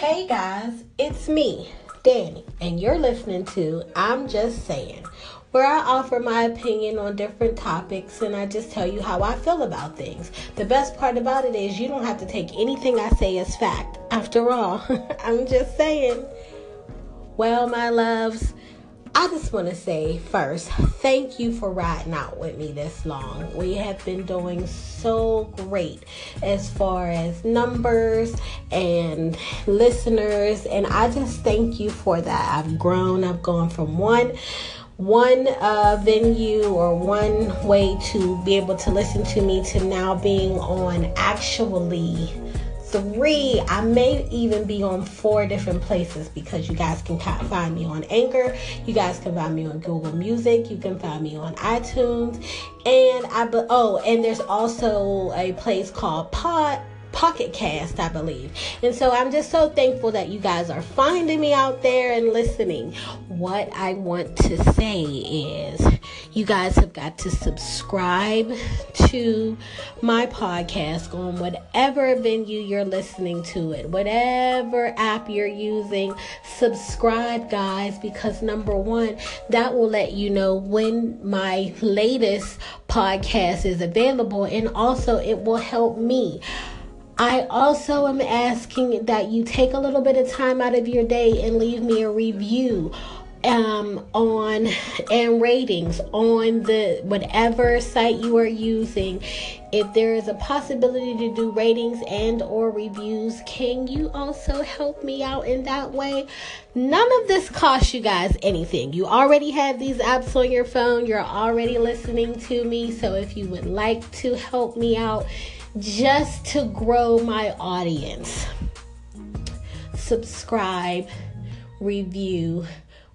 Hey guys, it's me, Danny, and you're listening to I'm Just Saying, where I offer my opinion on different topics and I just tell you how I feel about things. The best part about it is you don't have to take anything I say as fact. After all, I'm just saying. Well, my loves, I just want to say first, thank you for riding out with me this long. We have been doing so great as far as numbers and listeners, and I just thank you for that. I've grown. I've gone from one venue or one way to be able to listen to me to now being on actually 3. I may even be on 4 different places because you guys can find me on Anchor. You guys can find me on Google Music. You can find me on iTunes. And and there's also a place called Pocket Cast, I believe. And so I'm just so thankful that you guys are finding me out there and listening. What I want to say is you guys have got to subscribe to my podcast on whatever venue you're listening to it, whatever app you're using. Subscribe, guys, because number 1, that will let you know when my latest podcast is available, and also it will help me. I also am asking that you take a little bit of time out of your day and leave me a review and ratings on the whatever site you are using. If there is a possibility to do ratings and or reviews, can you also help me out in that way? None of this costs you guys anything. You already have these apps on your phone. You're already listening to me. So if you would like to help me out just to grow my audience, subscribe, review,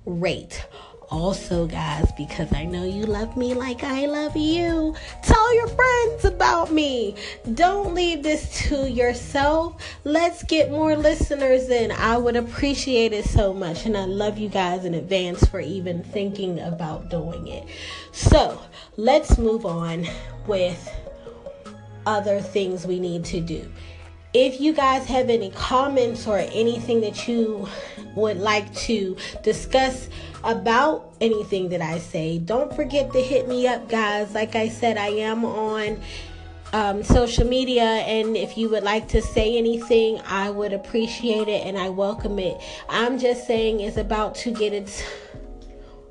rate. Also, guys, because I know you love me like I love you, tell your friends about me. Don't leave this to yourself. Let's get more listeners in. I would appreciate it so much, and I love you guys in advance for even thinking about doing it. So let's move on with other things we need to do. If you guys have any comments or anything that you would like to discuss about anything that I say, don't forget to hit me up, guys. Like I said, I am on social media, and if you would like to say anything, I would appreciate it and I welcome it. I'm Just Saying is about to get its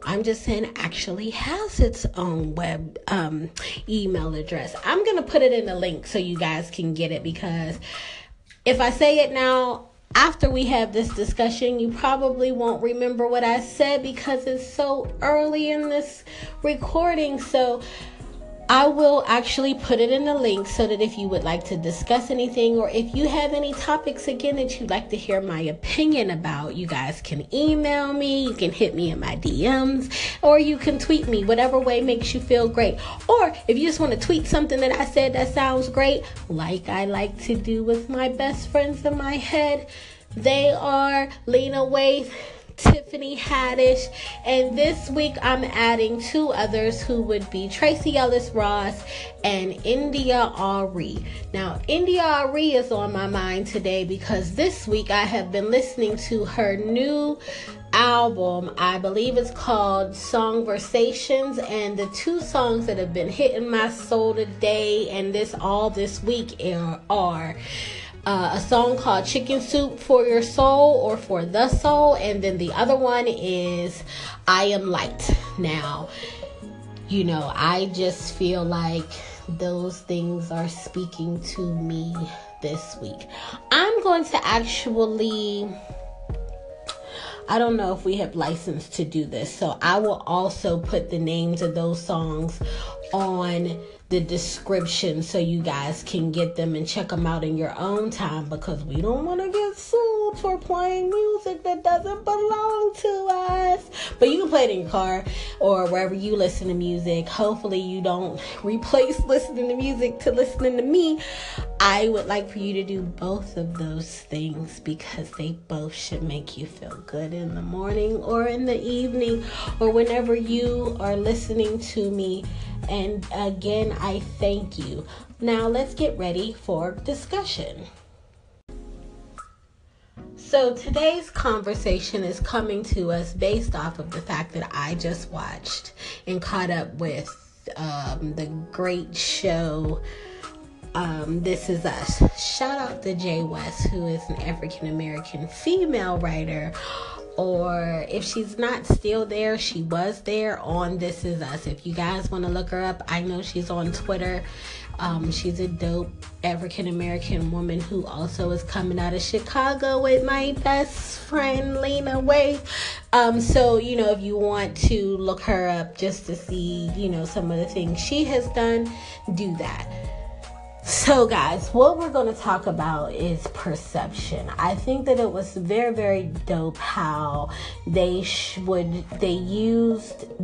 I'm Just Saying actually has its own web email address. I'm going to put it in the link so you guys can get it, because if I say it now, after we have this discussion, you probably won't remember what I said because it's so early in this recording. So I will actually put it in the link so that if you would like to discuss anything, or if you have any topics again that you'd like to hear my opinion about, you guys can email me, you can hit me in my DMs, or you can tweet me, whatever way makes you feel great. Or if you just want to tweet something that I said that sounds great, like I like to do with my best friends in my head. They are Lena Waite, Tiffany Haddish, and this week I'm adding 2 others, who would be Tracy Ellis Ross and India Ari. Now, India Ari is on my mind today because this week I have been listening to her new album. I believe it's called Song Versations, and the 2 songs that have been hitting my soul today and this week are a song called Chicken Soup for Your Soul, or For the Soul, and then the other one is I Am Light. Now, you know, I just feel like those things are speaking to me this week. I'm going to actually, I don't know if we have license to do this, so I will also put the names of those songs on the description so you guys can get them and check them out in your own time, because we don't want to get sued for playing music that doesn't belong to us. But you can play it in your car or wherever you listen to music. Hopefully you don't replace listening to music to listening to me. I would like for you to do both of those things, because they both should make you feel good in the morning or in the evening or whenever you are listening to me. And again, I thank you. Now let's get ready for discussion. So today's conversation is coming to us based off of the fact that I just watched and caught up with the great show This Is Us. Shout out to Jay West, who is an African American female writer, or if she's not still there, she was there on This Is Us. If you guys want to look her up, I know she's on Twitter. She's a dope African American woman who also is coming out of Chicago with my best friend Lena Waite. So you know, if you want to look her up just to see, you know, some of the things she has done, do that. So guys, what we're going to talk about is perception. I think that it was very, very dope how they used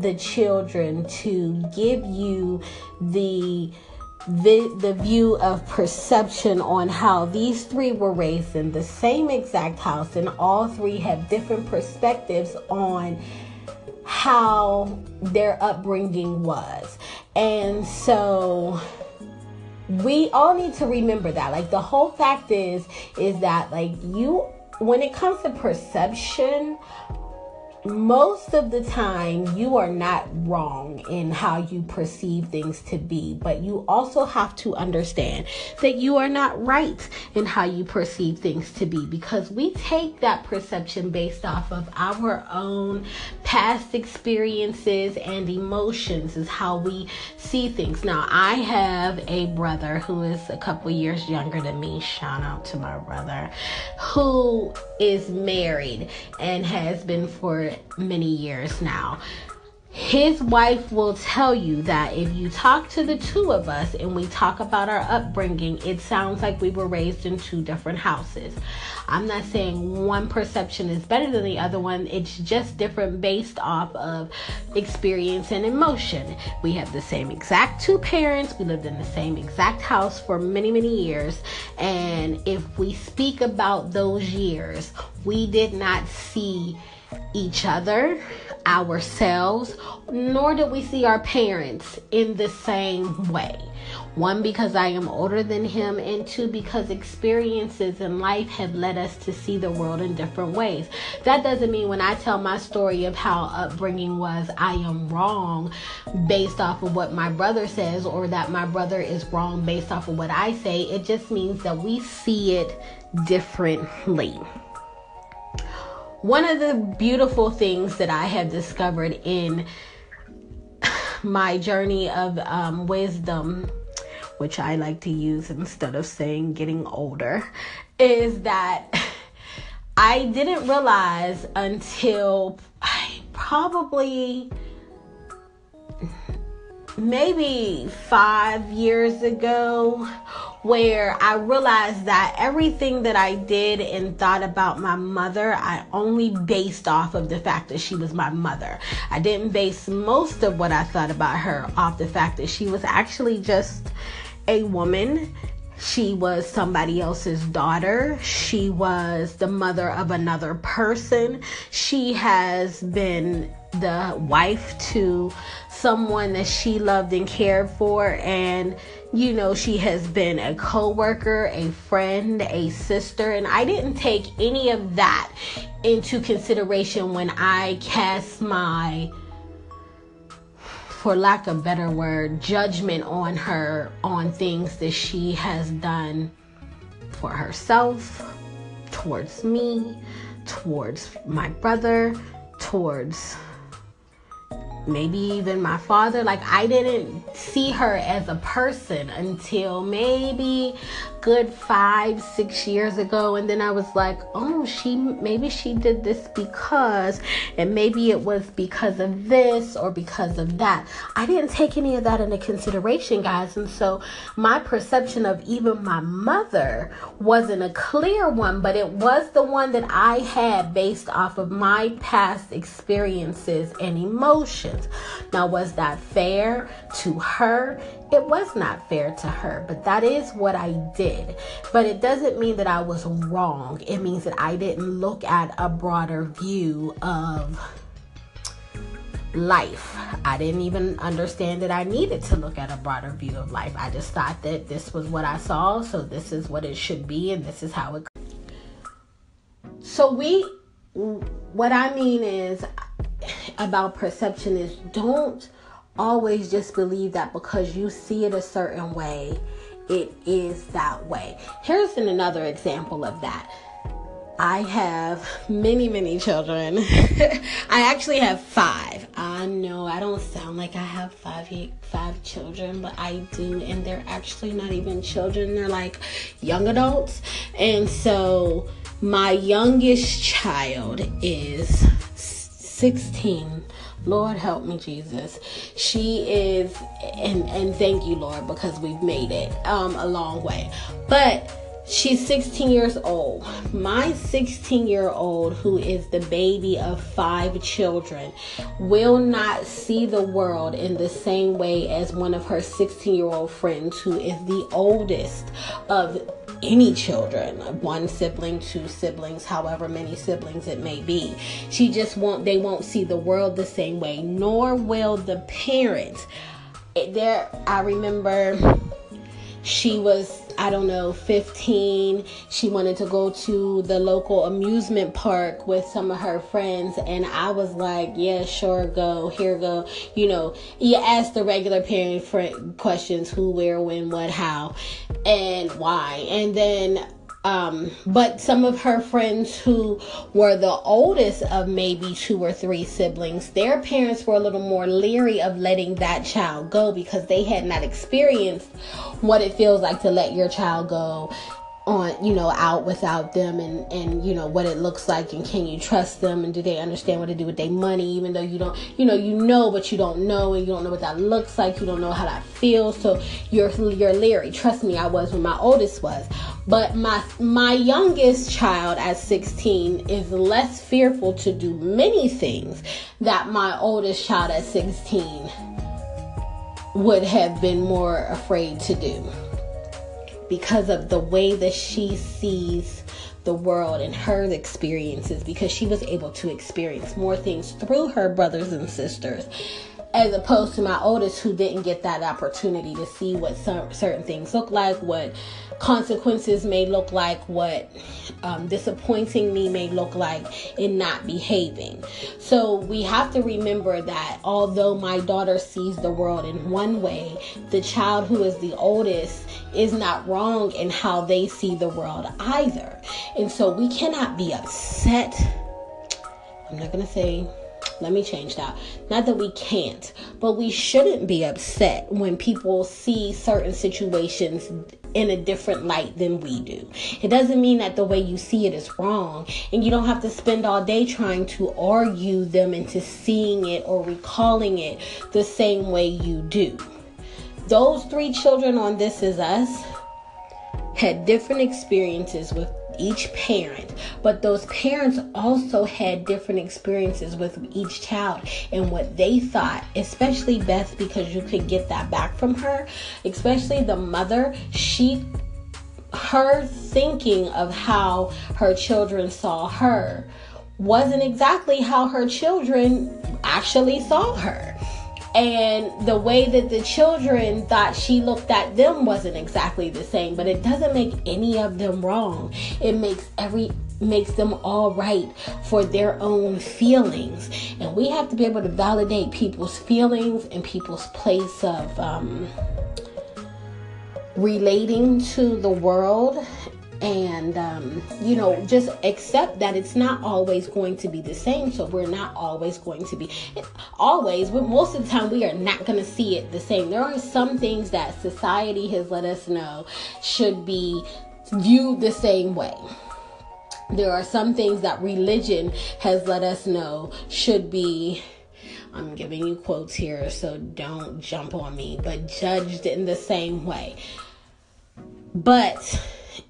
the children to give you the view of perception on how these three were raised in the same exact house, and all three have different perspectives on how their upbringing was. And so we all need to remember that. Like, the whole fact is that, like, you, when it comes to perception, most of the time you are not wrong in how you perceive things to be, but you also have to understand that you are not right in how you perceive things to be, because we take that perception based off of our own past experiences and emotions is how we see things. Now, I have a brother who is a couple years younger than me, shout out to my brother, who is married and has been for many years now. His wife will tell you that if you talk to the two of us and we talk about our upbringing, it sounds like we were raised in two different houses. I'm not saying one perception is better than the other one. It's just different based off of experience and emotion. We have the same exact two parents. We lived in the same exact house for many, many years. And if we speak about those years, we did not see each other, ourselves, nor did we see our parents in the same way. One, because I am older than him, and two, because experiences in life have led us to see the world in different ways. That doesn't mean when I tell my story of how upbringing was, I am wrong based off of what my brother says, or that my brother is wrong based off of what I say. It just means that we see it differently. One of the beautiful things that I have discovered in my journey of wisdom, which I like to use instead of saying getting older, is that I didn't realize until probably maybe 5 years ago, where I realized that everything that I did and thought about my mother, I only based off of the fact that she was my mother. I didn't base most of what I thought about her off the fact that she was actually just a woman. She was somebody else's daughter. She was the mother of another person. She has been the wife to someone that she loved and cared for, and you know, she has been a co-worker, a friend, a sister, and I didn't take any of that into consideration when I cast my, for lack of a better word, judgment on her, on things that she has done for herself, towards me, towards my brother, towards maybe even my father. Like, I didn't see her as a person until maybe good 5-6 years ago, and then I was like, oh, maybe she did this because, and maybe it was because of this or because of that. I didn't take any of that into consideration, guys, and so my perception of even my mother wasn't a clear one, but it was the one that I had based off of my past experiences and emotions. Now, was that fair to her? It was not fair to her, but that is what I did. But it doesn't mean that I was wrong. It means that I didn't look at a broader view of life. I didn't even understand that I needed to look at a broader view of life. I just thought that this was what I saw, so this is what it should be, and this is how it. So what I mean is about perception is don't always just believe that because you see it a certain way, it is that way. Here's another example of that. I have many children. I actually have 5. I know I don't sound like I have five children, but I do, and they're actually not even children. They're like young adults. And so my youngest child is 16. Lord help me, Jesus. She is, and thank you, Lord, because we've made it a long way. But she's 16 years old. My 16-year-old, who is the baby of 5 children, will not see the world in the same way as one of her 16-year-old friends, who is the oldest of any children, 1 sibling, 2 siblings, however many siblings it may be. She just won't see the world the same way, nor will the parents. I remember she was, 15. She wanted to go to the local amusement park with some of her friends, and I was like, yeah, sure, go. You ask the regular parent questions: who, where, when, what, how, and why. And then but some of her friends who were the oldest of maybe 2 or 3 siblings, their parents were a little more leery of letting that child go because they had not experienced what it feels like to let your child go on, out without them, and what it looks like, and can you trust them, and do they understand what to do with their money, even though you know but you don't know, and you don't know what that looks like, you don't know how that feels, so you're leery. Trust me, I was when my oldest was. But my youngest child at 16 is less fearful to do many things that my oldest child at 16 would have been more afraid to do, because of the way that she sees the world and her experiences, because she was able to experience more things through her brothers and sisters, as opposed to my oldest, who didn't get that opportunity to see what certain things look like, what consequences may look like, what disappointing me may look like in not behaving. So we have to remember that although my daughter sees the world in one way, the child who is the oldest is not wrong in how they see the world either. And so we cannot be upset. Not that we can't, but we shouldn't be upset when people see certain situations in a different light than we do. It doesn't mean that the way you see it is wrong, and you don't have to spend all day trying to argue them into seeing it or recalling it the same way you do. Those 3 children on This Is Us had different experiences with each parent, but those parents also had different experiences with each child and what they thought, especially Beth, because you could get that back from her, especially the mother. Her thinking of how her children saw her wasn't exactly how her children actually saw her. And the way that the children thought she looked at them wasn't exactly the same, but it doesn't make any of them wrong. It makes them all right for their own feelings. And we have to be able to validate people's feelings and people's place of relating to the world. And, just accept that it's not always going to be the same. So we're not always going to be most of the time we are not going to see it the same. There are some things that society has let us know should be viewed the same way. There are some things that religion has let us know should be, I'm giving you quotes here, so don't jump on me, but judged in the same way. But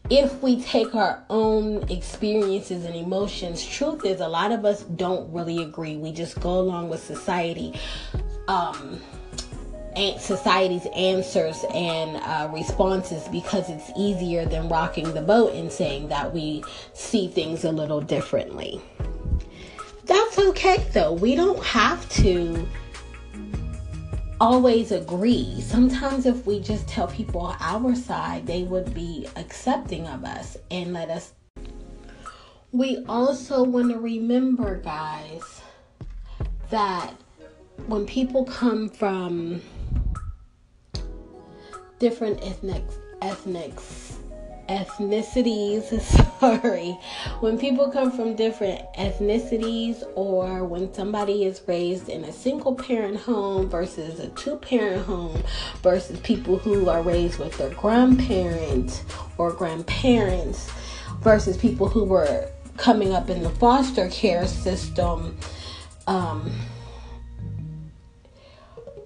if we take our own experiences and emotions, truth is a lot of us don't really agree. We just go along with society, and society's answers and responses, because it's easier than rocking the boat and saying that we see things a little differently. That's okay, though. We don't have to always agree. Sometimes if we just tell people our side, they would be accepting of us and let us we also want to remember, guys, that when people come from different ethnicities, or when somebody is raised in a single parent home versus a two parent home versus people who are raised with their grandparents or grandparents versus people who were coming up in the foster care system,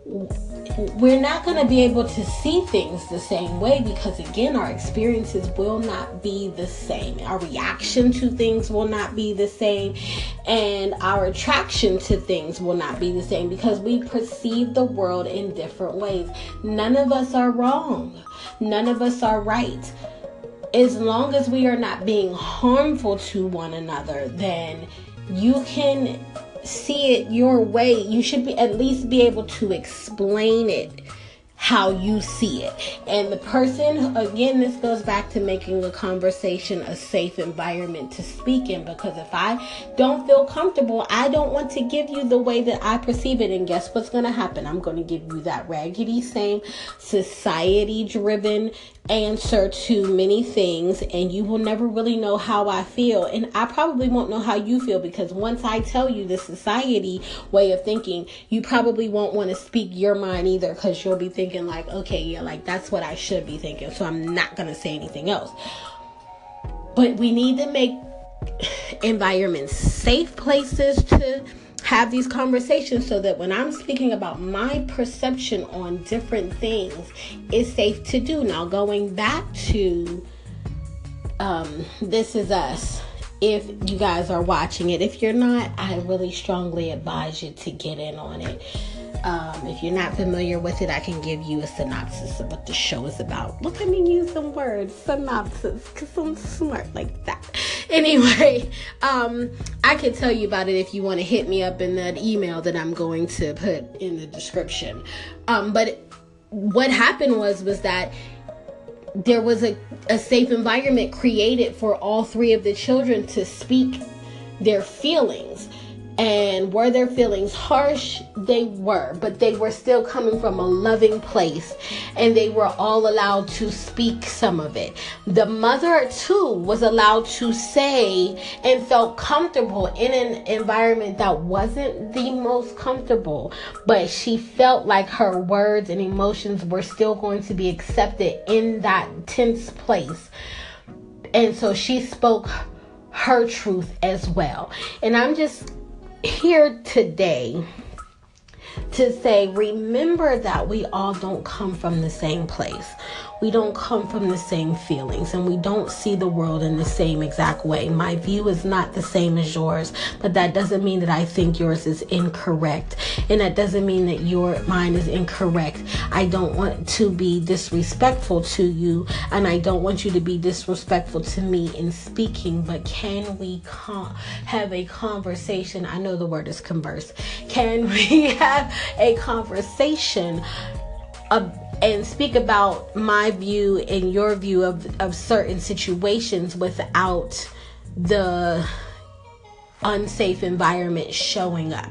we're not going to be able to see things the same way, because again, our experiences will not be the same. Our reaction to things will not be the same, and our attraction to things will not be the same, because we perceive the world in different ways. None of us are wrong. None of us are right. As long as we are not being harmful to one another, then you can see it your way. You should be at least be able to explain it how you see it. And the person, again, this goes back to making the conversation a safe environment to speak in, because if I don't feel comfortable, I don't want to give you the way that I perceive it. And guess what's going to happen? I'm going to give you that raggedy same society driven answer to many things, and you will never really know how I feel, and I probably won't know how you feel, because once I tell you the society way of thinking, you probably won't want to speak your mind either, because you'll be thinking like, okay, yeah, like that's what I should be thinking, so I'm not gonna say anything else. But we need to make environments safe places to have these conversations, so that when I'm speaking about my perception on different things, it's safe to do. Now, going back to This Is Us, if you guys are watching it, if you're not, I really strongly advise you to get in on it. If you're not familiar with it, I can give you a synopsis of what the show is about. Look at me use some words, synopsis, because I'm smart like that. Anyway, I could tell you about it if you want to hit me up in that email that I'm going to put in the description. But what happened was that there was a safe environment created for all three of the children to speak their feelings. And were their feelings harsh? They were, but they were still coming from a loving place, and they were all allowed to speak some of it. The mother, too, was allowed to say and felt comfortable in an environment that wasn't the most comfortable, but she felt like her words and emotions were still going to be accepted in that tense place. And so she spoke her truth as well. And I'm just here today to say, remember that we all don't come from the same place. We don't come from the same feelings, and we don't see the world in the same exact way. My view is not the same as yours, but that doesn't mean that I think yours is incorrect, and that doesn't mean that your mine is incorrect. I don't want to be disrespectful to you, and I don't want you to be disrespectful to me in speaking, but can we have a conversation? I know the word is converse. Can we have a conversation and speak about my view and your view of certain situations without the unsafe environment showing up?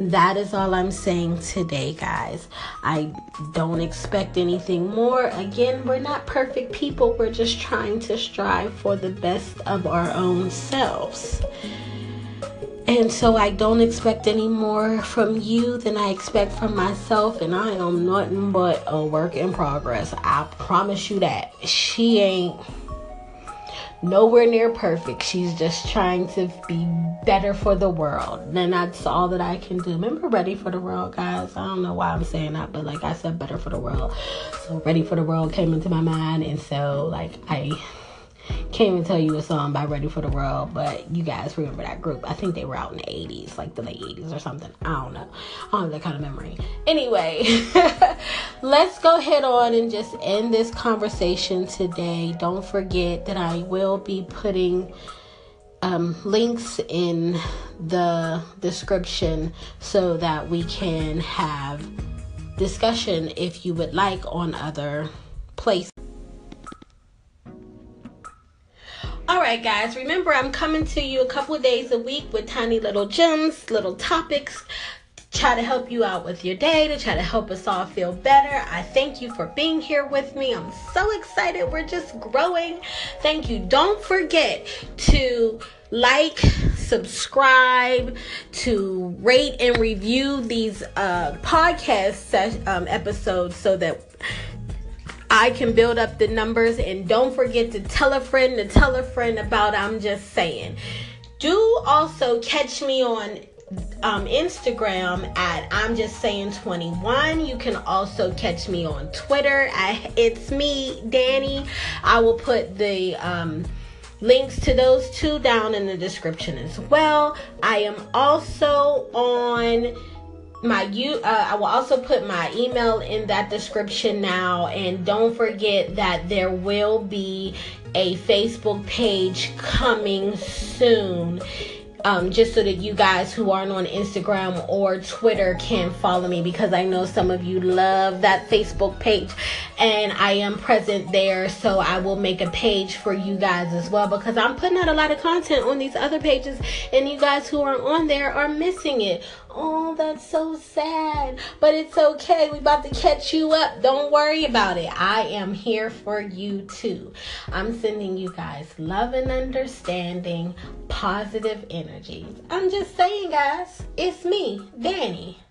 That is all I'm saying today, guys. I don't expect anything more. Again, we're not perfect people. We're just trying to strive for the best of our own selves. And so I don't expect any more from you than I expect from myself. And I am nothing but a work in progress. I promise you that. She ain't nowhere near perfect. She's just trying to be better for the world. And that's all that I can do. Remember Ready for the World, guys? I don't know why I'm saying that, but like I said, better for the world. So Ready for the World came into my mind. And so like I can't even tell you a song by Ready for the World, but you guys remember that group. I think they were out in the 80s, like the late 80s or something. I don't know. I don't have that kind of memory. Anyway, let's go head on and just end this conversation today. Don't forget that I will be putting links in the description so that we can have discussion if you would like on other places. Alright guys, remember I'm coming to you a couple of days a week with tiny little gems, little topics, to try to help you out with your day, to try to help us all feel better. I thank you for being here with me. I'm so excited. We're just growing. Thank you. Don't forget to like, subscribe, to rate and review these podcast episodes so that I can build up the numbers. And don't forget to tell a friend about I'm Just Saying. Do also catch me on Instagram at I'm Just Saying 21. You can also catch me on Twitter. It's me, Danny. I will put the links to those two down in the description as well. I am also on I will also put my email in that description now. And don't forget that there will be a Facebook page coming soon. Just so that you guys who aren't on Instagram or Twitter can follow me, because I know some of you love that Facebook page and I am present there. So I will make a page for you guys as well, because I'm putting out a lot of content on these other pages and you guys who aren't on there are missing it. Oh, that's so sad, but it's okay. We're about to catch you up. Don't worry about it. I am here for you too. I'm sending you guys love and understanding, positive energies. I'm just saying, guys, it's me, Danny.